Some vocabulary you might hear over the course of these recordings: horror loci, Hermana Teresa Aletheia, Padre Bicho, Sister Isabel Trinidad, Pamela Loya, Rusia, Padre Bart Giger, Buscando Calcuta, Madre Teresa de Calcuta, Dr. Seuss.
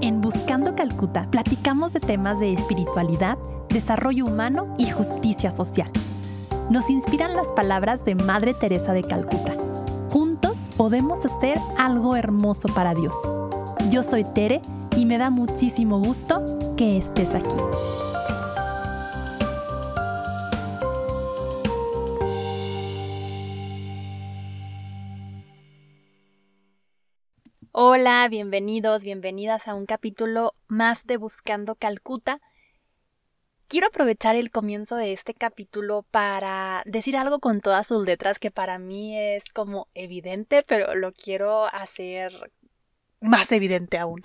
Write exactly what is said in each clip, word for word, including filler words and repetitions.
En Buscando Calcuta platicamos de temas de espiritualidad, desarrollo humano y justicia social. Nos inspiran las palabras de Madre Teresa de Calcuta. Juntos podemos hacer algo hermoso para Dios. Yo soy Tere y me da muchísimo gusto que estés aquí. Hola, bienvenidos, bienvenidas a un capítulo más de Buscando Calcuta. Quiero aprovechar el comienzo de este capítulo para decir algo con todas sus letras que para mí es como evidente, pero lo quiero hacer más evidente aún.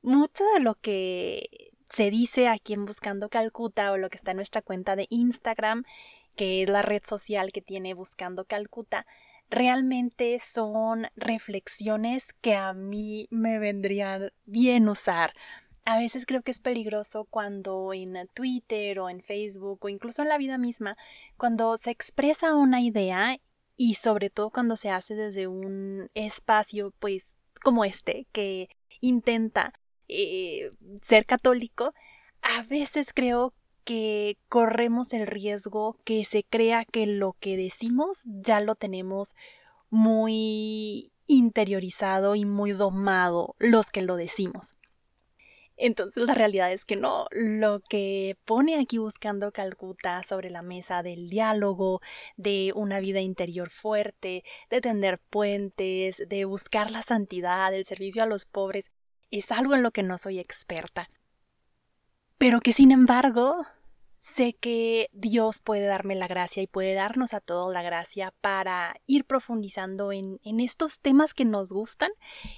Mucho de lo que se dice aquí en Buscando Calcuta o lo que está en nuestra cuenta de Instagram, que es la red social que tiene Buscando Calcuta, realmente son reflexiones que a mí me vendrían bien usar. A veces creo que es peligroso cuando en Twitter o en Facebook o incluso en la vida misma, cuando se expresa una idea y sobre todo cuando se hace desde un espacio pues como este que intenta eh, ser católico, a veces creo que corremos el riesgo que se crea que lo que decimos ya lo tenemos muy interiorizado y muy domado los que lo decimos. Entonces la realidad es que no, lo que pone aquí Buscando Calcuta sobre la mesa del diálogo, de una vida interior fuerte, de tender puentes, de buscar la santidad, el servicio a los pobres, es algo en lo que no soy experta. Pero que sin embargo, sé que Dios puede darme la gracia y puede darnos a todos la gracia para ir profundizando en, en estos temas que nos gustan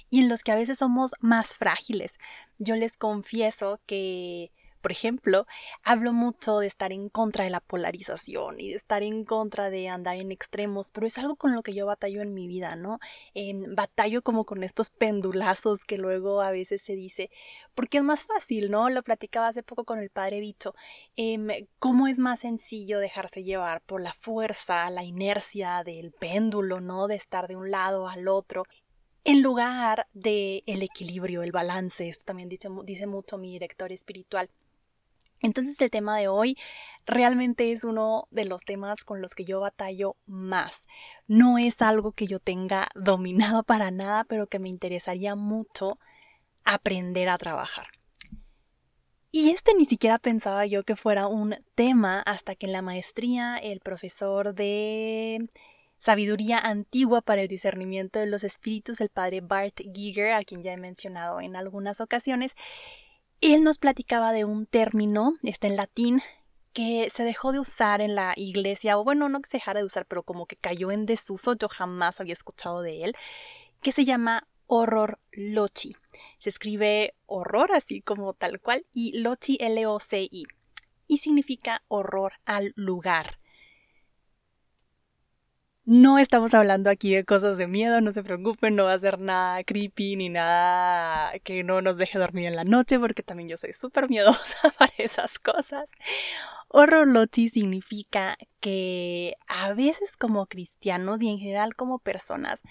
y en los que a veces somos más frágiles. Yo les confieso que, por ejemplo, hablo mucho de estar en contra de la polarización y de estar en contra de andar en extremos, pero es algo con lo que yo batallo en mi vida, ¿no? Eh, batallo como con estos pendulazos que luego a veces se dice, porque es más fácil, ¿no? Lo platicaba hace poco con el Padre Bicho, eh, cómo es más sencillo dejarse llevar por la fuerza, la inercia del péndulo, ¿no? De estar de un lado al otro, en lugar de el equilibrio, el balance. Esto también dice, dice mucho mi director espiritual. Entonces el tema de hoy realmente es uno de los temas con los que yo batallo más. No es algo que yo tenga dominado para nada, pero que me interesaría mucho aprender a trabajar. Y este ni siquiera pensaba yo que fuera un tema hasta que en la maestría el profesor de Sabiduría Antigua para el Discernimiento de los Espíritus, el Padre Bart Giger, a quien ya he mencionado en algunas ocasiones, él nos platicaba de un término, está en latín, que se dejó de usar en la iglesia, o bueno, no que se dejara de usar, pero como que cayó en desuso, yo jamás había escuchado de él, que se llama horror loci. Se escribe horror así como tal cual, y loci, ele o ce i, y significa horror al lugar. No estamos hablando aquí de cosas de miedo, no se preocupen, no va a ser nada creepy ni nada que no nos deje dormir en la noche, porque también yo soy súper miedosa para esas cosas. Horror loci significa que a veces como cristianos y en general como personas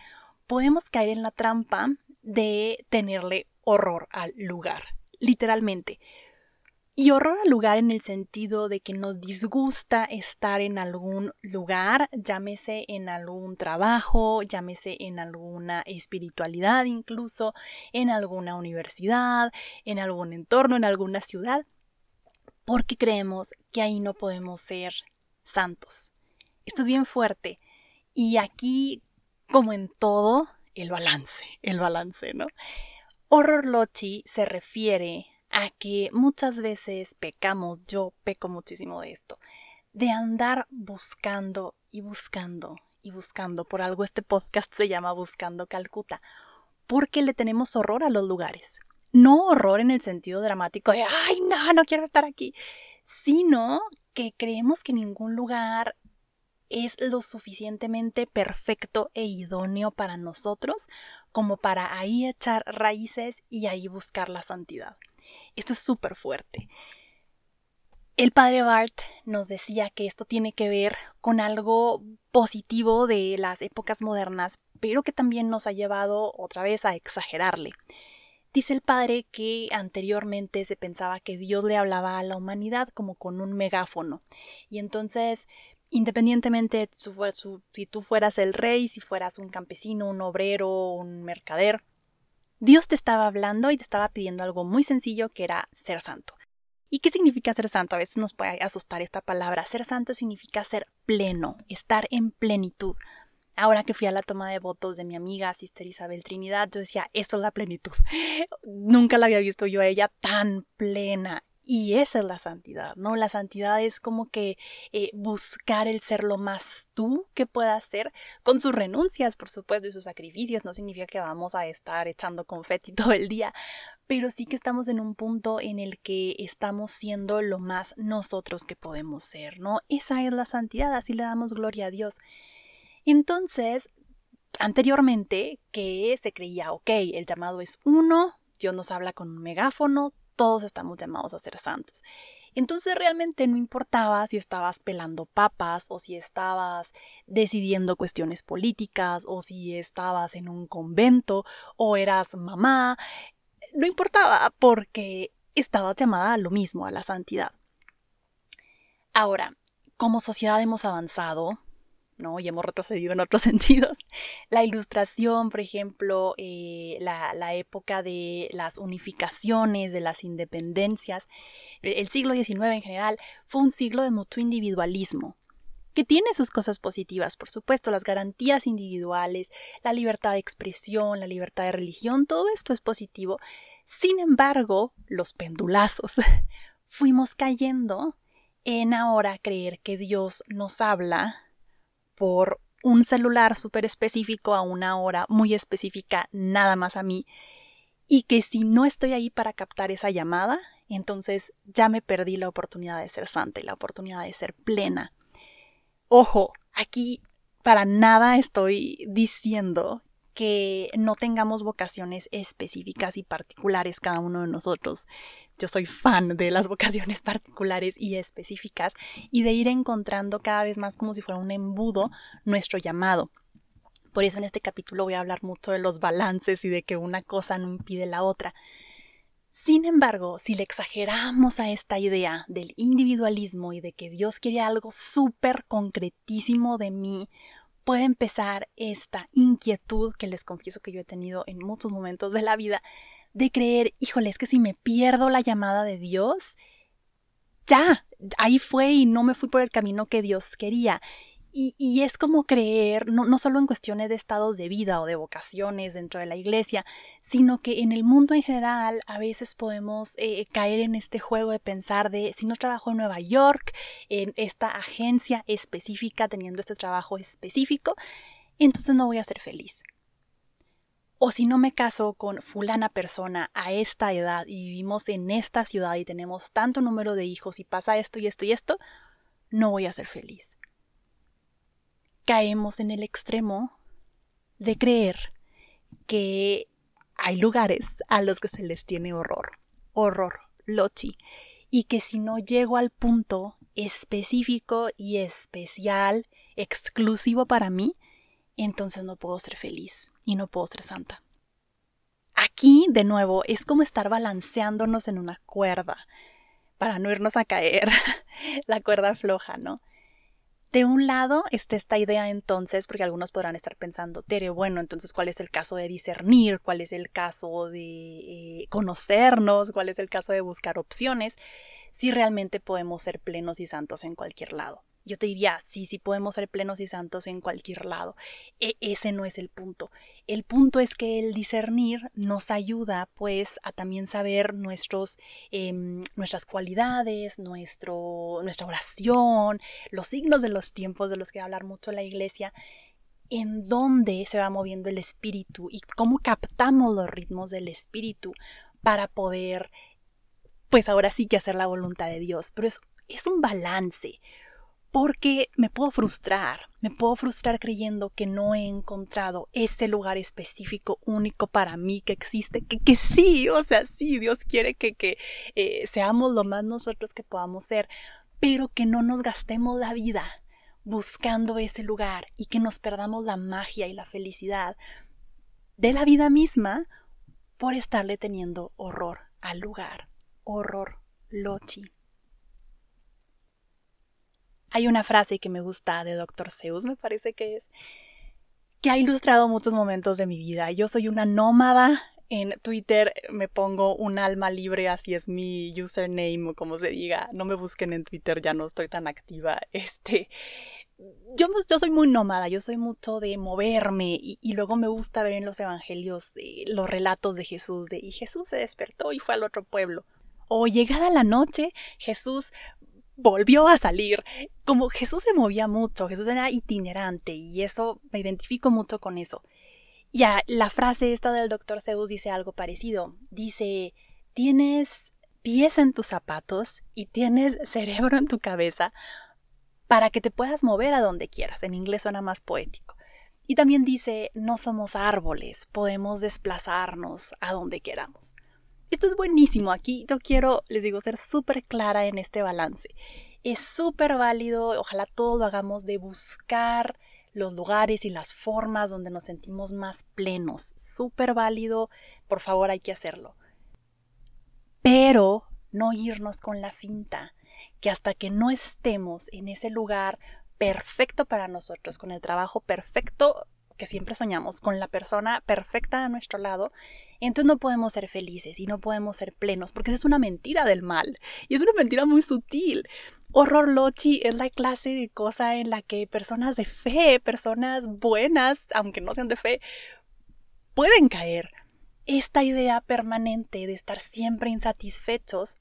podemos caer en la trampa de tenerle horror al lugar, literalmente. Y horror al lugar en el sentido de que nos disgusta estar en algún lugar, llámese en algún trabajo, llámese en alguna espiritualidad incluso, en alguna universidad, en algún entorno, en alguna ciudad, porque creemos que ahí no podemos ser santos. Esto es bien fuerte. Y aquí, como en todo, el balance, el balance, ¿no? Horror loci se refiere a que muchas veces pecamos, yo peco muchísimo de esto, de andar buscando y buscando y buscando. Por algo este podcast se llama Buscando Calcuta, porque le tenemos horror a los lugares. No horror en el sentido dramático de, ¡ay, no, no quiero estar aquí!, sino que creemos que ningún lugar es lo suficientemente perfecto e idóneo para nosotros como para ahí echar raíces y ahí buscar la santidad. Esto es súper fuerte. El Padre Bart nos decía que esto tiene que ver con algo positivo de las épocas modernas, pero que también nos ha llevado otra vez a exagerarle. Dice el padre que anteriormente se pensaba que Dios le hablaba a la humanidad como con un megáfono. Y entonces, independientemente de si tú fueras el rey, si fueras un campesino, un obrero, un mercader, Dios te estaba hablando y te estaba pidiendo algo muy sencillo que era ser santo. ¿Y qué significa ser santo? A veces nos puede asustar esta palabra. Ser santo significa ser pleno, estar en plenitud. Ahora que fui a la toma de votos de mi amiga Sister Isabel Trinidad, yo decía, eso es la plenitud. Nunca la había visto yo a ella tan plena. Y esa es la santidad, ¿no? La santidad es como que eh, buscar el ser lo más tú que puedas ser, con sus renuncias, por supuesto, y sus sacrificios. No significa que vamos a estar echando confeti todo el día, pero sí que estamos en un punto en el que estamos siendo lo más nosotros que podemos ser, ¿no? Esa es la santidad, así le damos gloria a Dios. Entonces, anteriormente, que se creía, ok, el llamado es uno, Dios nos habla con un megáfono, todos estamos llamados a ser santos. Entonces realmente no importaba si estabas pelando papas o si estabas decidiendo cuestiones políticas o si estabas en un convento o eras mamá, no importaba porque estabas llamada a lo mismo, a la santidad. Ahora, como sociedad hemos avanzado, ¿no? Y hemos retrocedido en otros sentidos. La ilustración, por ejemplo, eh, la, la época de las unificaciones, de las independencias, el siglo diecinueve en general, fue un siglo de mucho individualismo, que tiene sus cosas positivas, por supuesto, las garantías individuales, la libertad de expresión, la libertad de religión, todo esto es positivo. Sin embargo, los pendulazos, fuimos cayendo en ahora creer que Dios nos habla por un celular súper específico a una hora muy específica, nada más a mí, y que si no estoy ahí para captar esa llamada, entonces ya me perdí la oportunidad de ser santa y la oportunidad de ser plena. Ojo, aquí para nada estoy diciendo que no tengamos vocaciones específicas y particulares cada uno de nosotros. Yo soy fan de las vocaciones particulares y específicas y de ir encontrando cada vez más como si fuera un embudo nuestro llamado. Por eso en este capítulo voy a hablar mucho de los balances y de que una cosa no impide la otra. Sin embargo, si le exageramos a esta idea del individualismo y de que Dios quiere algo súper concretísimo de mí, puede empezar esta inquietud que les confieso que yo he tenido en muchos momentos de la vida de creer, híjole, es que si me pierdo la llamada de Dios, ya, ahí fue y no me fui por el camino que Dios quería. Y, y es como creer, no, no solo en cuestiones de estados de vida o de vocaciones dentro de la iglesia, sino que en el mundo en general a veces podemos eh, caer en este juego de pensar de si no trabajo en Nueva York, en esta agencia específica, teniendo este trabajo específico, entonces no voy a ser feliz. O si no me caso con fulana persona a esta edad y vivimos en esta ciudad y tenemos tanto número de hijos y pasa esto y esto y esto, no voy a ser feliz. Caemos en el extremo de creer que hay lugares a los que se les tiene horror, horror, lochi, y que si no llego al punto específico y especial, exclusivo para mí, entonces no puedo ser feliz y no puedo ser santa. Aquí, de nuevo, es como estar balanceándonos en una cuerda para no irnos a caer, la cuerda floja, ¿no? De un lado está esta idea entonces, porque algunos podrán estar pensando, Tere, bueno, entonces ¿cuál es el caso de discernir? ¿Cuál es el caso de eh, conocernos? ¿Cuál es el caso de buscar opciones? Si realmente podemos ser plenos y santos en cualquier lado. Yo te diría, sí, sí podemos ser plenos y santos en cualquier lado. E- ese no es el punto. El punto es que el discernir nos ayuda pues a también saber nuestros, eh, nuestras cualidades, nuestro, nuestra oración, los signos de los tiempos de los que va a hablar mucho la iglesia, en dónde se va moviendo el espíritu y cómo captamos los ritmos del espíritu para poder, pues ahora sí que hacer la voluntad de Dios. Pero es, es un balance. Porque me puedo frustrar, me puedo frustrar creyendo que no he encontrado ese lugar específico, único para mí, que existe, que, que sí, o sea, sí, Dios quiere que, que eh, seamos lo más nosotros que podamos ser, pero que no nos gastemos la vida buscando ese lugar y que nos perdamos la magia y la felicidad de la vida misma por estarle teniendo horror al lugar. Horror lochi. Hay una frase que me gusta de doctor Seuss, me parece que es, que ha ilustrado muchos momentos de mi vida. Yo soy una nómada. En Twitter me pongo un alma libre, así es mi username o como se diga. No me busquen en Twitter, ya no estoy tan activa. Este, yo, yo soy muy nómada, yo soy mucho de moverme y, y luego me gusta ver en los evangelios eh, los relatos de Jesús. De, y Jesús se despertó y fue al otro pueblo. O llegada la noche, Jesús volvió a salir. Como Jesús se movía mucho, Jesús era itinerante y eso, me identifico mucho con eso. Ya, la frase esta del doctor Seuss dice algo parecido. Dice, tienes pies en tus zapatos y tienes cerebro en tu cabeza para que te puedas mover a donde quieras. En inglés suena más poético. Y también dice, no somos árboles, podemos desplazarnos a donde queramos. Esto es buenísimo. Aquí yo quiero, les digo, ser súper clara en este balance. Es súper válido, ojalá todos lo hagamos, de buscar los lugares y las formas donde nos sentimos más plenos. Súper válido, por favor, hay que hacerlo. Pero no irnos con la finta, que hasta que no estemos en ese lugar perfecto para nosotros, con el trabajo perfecto que siempre soñamos, con la persona perfecta a nuestro lado, entonces no podemos ser felices y no podemos ser plenos, porque esa es una mentira del mal y es una mentira muy sutil. Horror lochi es la clase de cosa en la que personas de fe, personas buenas, aunque no sean de fe, pueden caer. Esta idea permanente de estar siempre insatisfechos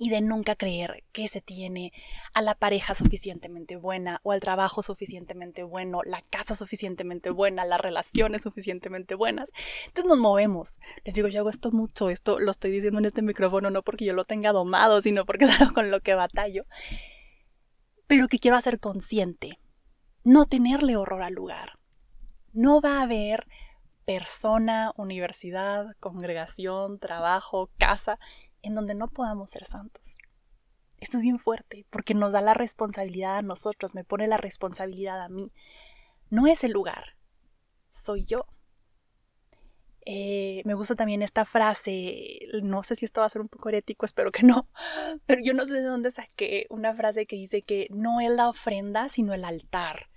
y de nunca creer que se tiene a la pareja suficientemente buena o al trabajo suficientemente bueno, la casa suficientemente buena, las relaciones suficientemente buenas. Entonces nos movemos. Les digo, yo hago esto mucho, esto lo estoy diciendo en este micrófono no porque yo lo tenga domado, sino porque es algo con lo que batallo. Pero que quiero hacer consciente, no tenerle horror al lugar. No va a haber persona, universidad, congregación, trabajo, casa, en donde no podamos ser santos. Esto es bien fuerte porque nos da la responsabilidad a nosotros, me pone la responsabilidad a mí. No es el lugar, soy yo. Eh, me gusta también esta frase, no sé si esto va a ser un poco herético, espero que no, pero yo no sé de dónde saqué una frase que dice que no es la ofrenda, sino el altar.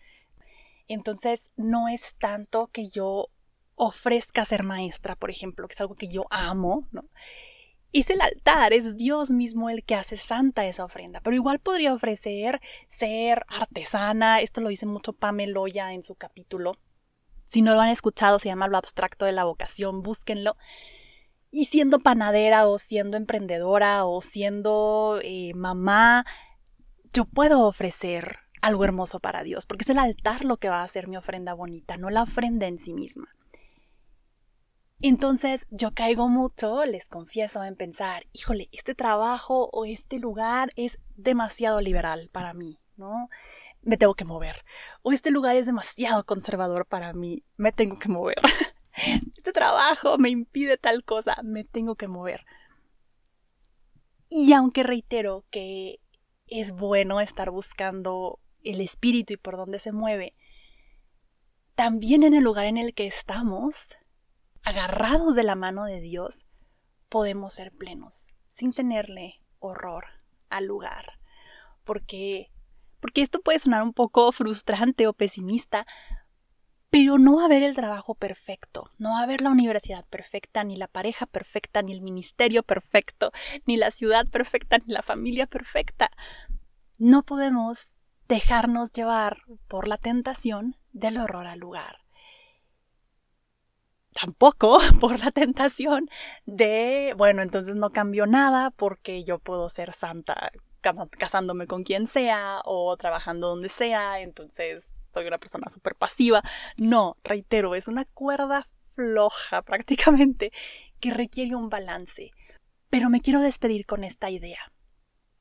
Entonces, no es tanto que yo ofrezca ser maestra, por ejemplo, que es algo que yo amo, ¿no? Es el altar, es Dios mismo el que hace santa esa ofrenda. Pero igual podría ofrecer ser artesana. Esto lo dice mucho Pamela Loya en su capítulo. Si no lo han escuchado, se llama Lo abstracto de la vocación, búsquenlo. Y siendo panadera o siendo emprendedora o siendo eh, mamá, yo puedo ofrecer algo hermoso para Dios. Porque es el altar lo que va a hacer mi ofrenda bonita, no la ofrenda en sí misma. Entonces yo caigo mucho, les confieso, en pensar, híjole, este trabajo o este lugar es demasiado liberal para mí, ¿no? Me tengo que mover. O este lugar es demasiado conservador para mí, me tengo que mover. Este trabajo me impide tal cosa, me tengo que mover. Y aunque reitero que es bueno estar buscando el espíritu y por dónde se mueve, también en el lugar en el que estamos, agarrados de la mano de Dios, podemos ser plenos, sin tenerle horror al lugar. Porque, porque esto puede sonar un poco frustrante o pesimista, pero no va a haber el trabajo perfecto, no va a haber la universidad perfecta, ni la pareja perfecta, ni el ministerio perfecto, ni la ciudad perfecta, ni la familia perfecta. No podemos dejarnos llevar por la tentación del horror al lugar. Tampoco por la tentación de, bueno, entonces no cambió nada porque yo puedo ser santa casándome con quien sea o trabajando donde sea, entonces soy una persona súper pasiva. No, reitero, es una cuerda floja prácticamente que requiere un balance. Pero me quiero despedir con esta idea.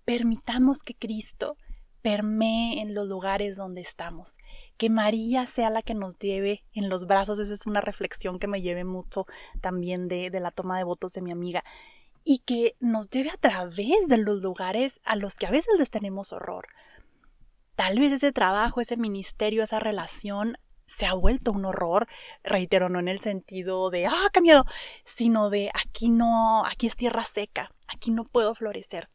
Permitamos que Cristo permee en los lugares donde estamos, que María sea la que nos lleve en los brazos. Eso es una reflexión que me lleve mucho también de, de la toma de votos de mi amiga, y que nos lleve a través de los lugares a los que a veces les tenemos horror. Tal vez ese trabajo, ese ministerio, esa relación se ha vuelto un horror, reitero, no en el sentido de ¡ah, qué miedo!, sino de aquí no, aquí es tierra seca, aquí no puedo florecer.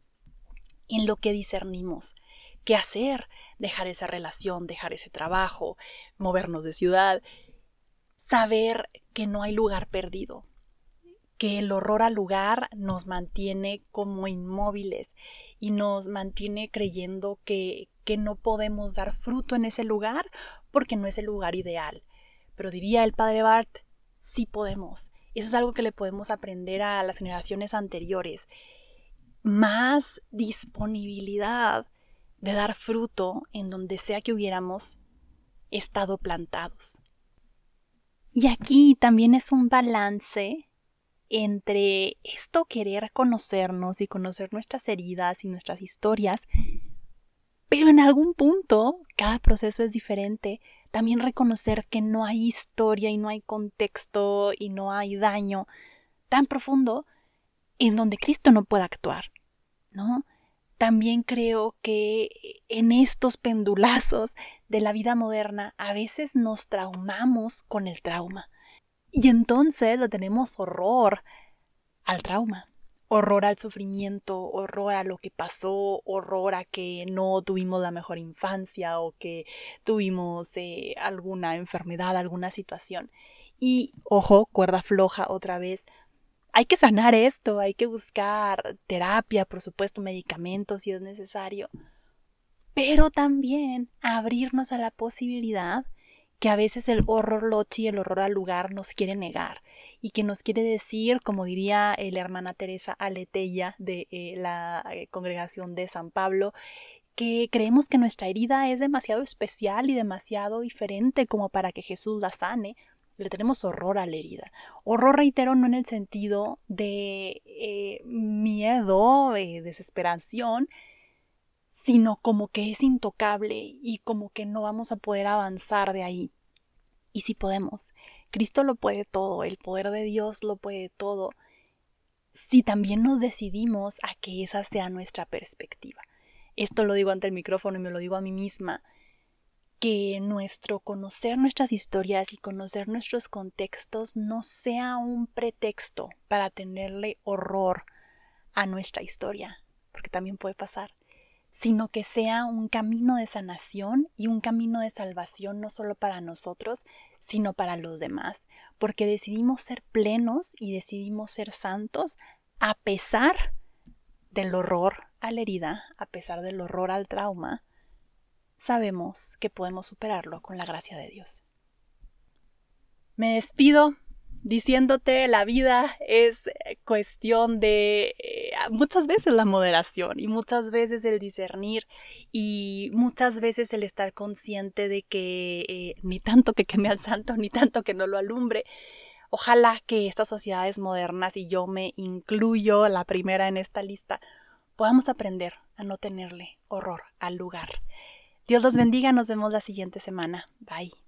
En lo que discernimos, ¿qué hacer? Dejar esa relación, dejar ese trabajo, movernos de ciudad, saber que no hay lugar perdido, que el horror al lugar nos mantiene como inmóviles y nos mantiene creyendo que, que no podemos dar fruto en ese lugar porque no es el lugar ideal. Pero diría el padre Bart, sí podemos. Eso es algo que le podemos aprender a las generaciones anteriores. Más disponibilidad de dar fruto en donde sea que hubiéramos estado plantados. Y aquí también es un balance entre esto querer conocernos y conocer nuestras heridas y nuestras historias, pero en algún punto, cada proceso es diferente, también reconocer que no hay historia y no hay contexto y no hay daño tan profundo en donde Cristo no pueda actuar, ¿no? También creo que en estos pendulazos de la vida moderna a veces nos traumamos con el trauma. Y entonces le tenemos horror al trauma, horror al sufrimiento, horror a lo que pasó, horror a que no tuvimos la mejor infancia o que tuvimos eh, alguna enfermedad, alguna situación. Y, ojo, cuerda floja otra vez, hay que sanar esto, hay que buscar terapia, por supuesto, medicamentos si es necesario, pero también abrirnos a la posibilidad que a veces el horror lochi, el horror al lugar nos quiere negar y que nos quiere decir, como diría la hermana Teresa Aletheia de eh, la congregación de San Pablo, que creemos que nuestra herida es demasiado especial y demasiado diferente como para que Jesús la sane. Le tenemos horror a la herida. Horror, reitero, no en el sentido de eh, miedo, eh, desesperación, sino como que es intocable y como que no vamos a poder avanzar de ahí. Y sí podemos. Cristo lo puede todo, el poder de Dios lo puede todo, si también nos decidimos a que esa sea nuestra perspectiva. Esto lo digo ante el micrófono y me lo digo a mí misma, que nuestro conocer nuestras historias y conocer nuestros contextos no sea un pretexto para tenerle horror a nuestra historia, porque también puede pasar, sino que sea un camino de sanación y un camino de salvación no solo para nosotros, sino para los demás, porque decidimos ser plenos y decidimos ser santos a pesar del horror a la herida, a pesar del horror al trauma. Sabemos que podemos superarlo con la gracia de Dios. Me despido diciéndote, la vida es cuestión de eh, muchas veces la moderación y muchas veces el discernir y muchas veces el estar consciente de que eh, ni tanto que queme al santo, ni tanto que no lo alumbre. Ojalá que estas sociedades modernas, y yo me incluyo la primera en esta lista, podamos aprender a no tenerle horror al lugar. Dios los bendiga, nos vemos la siguiente semana. Bye.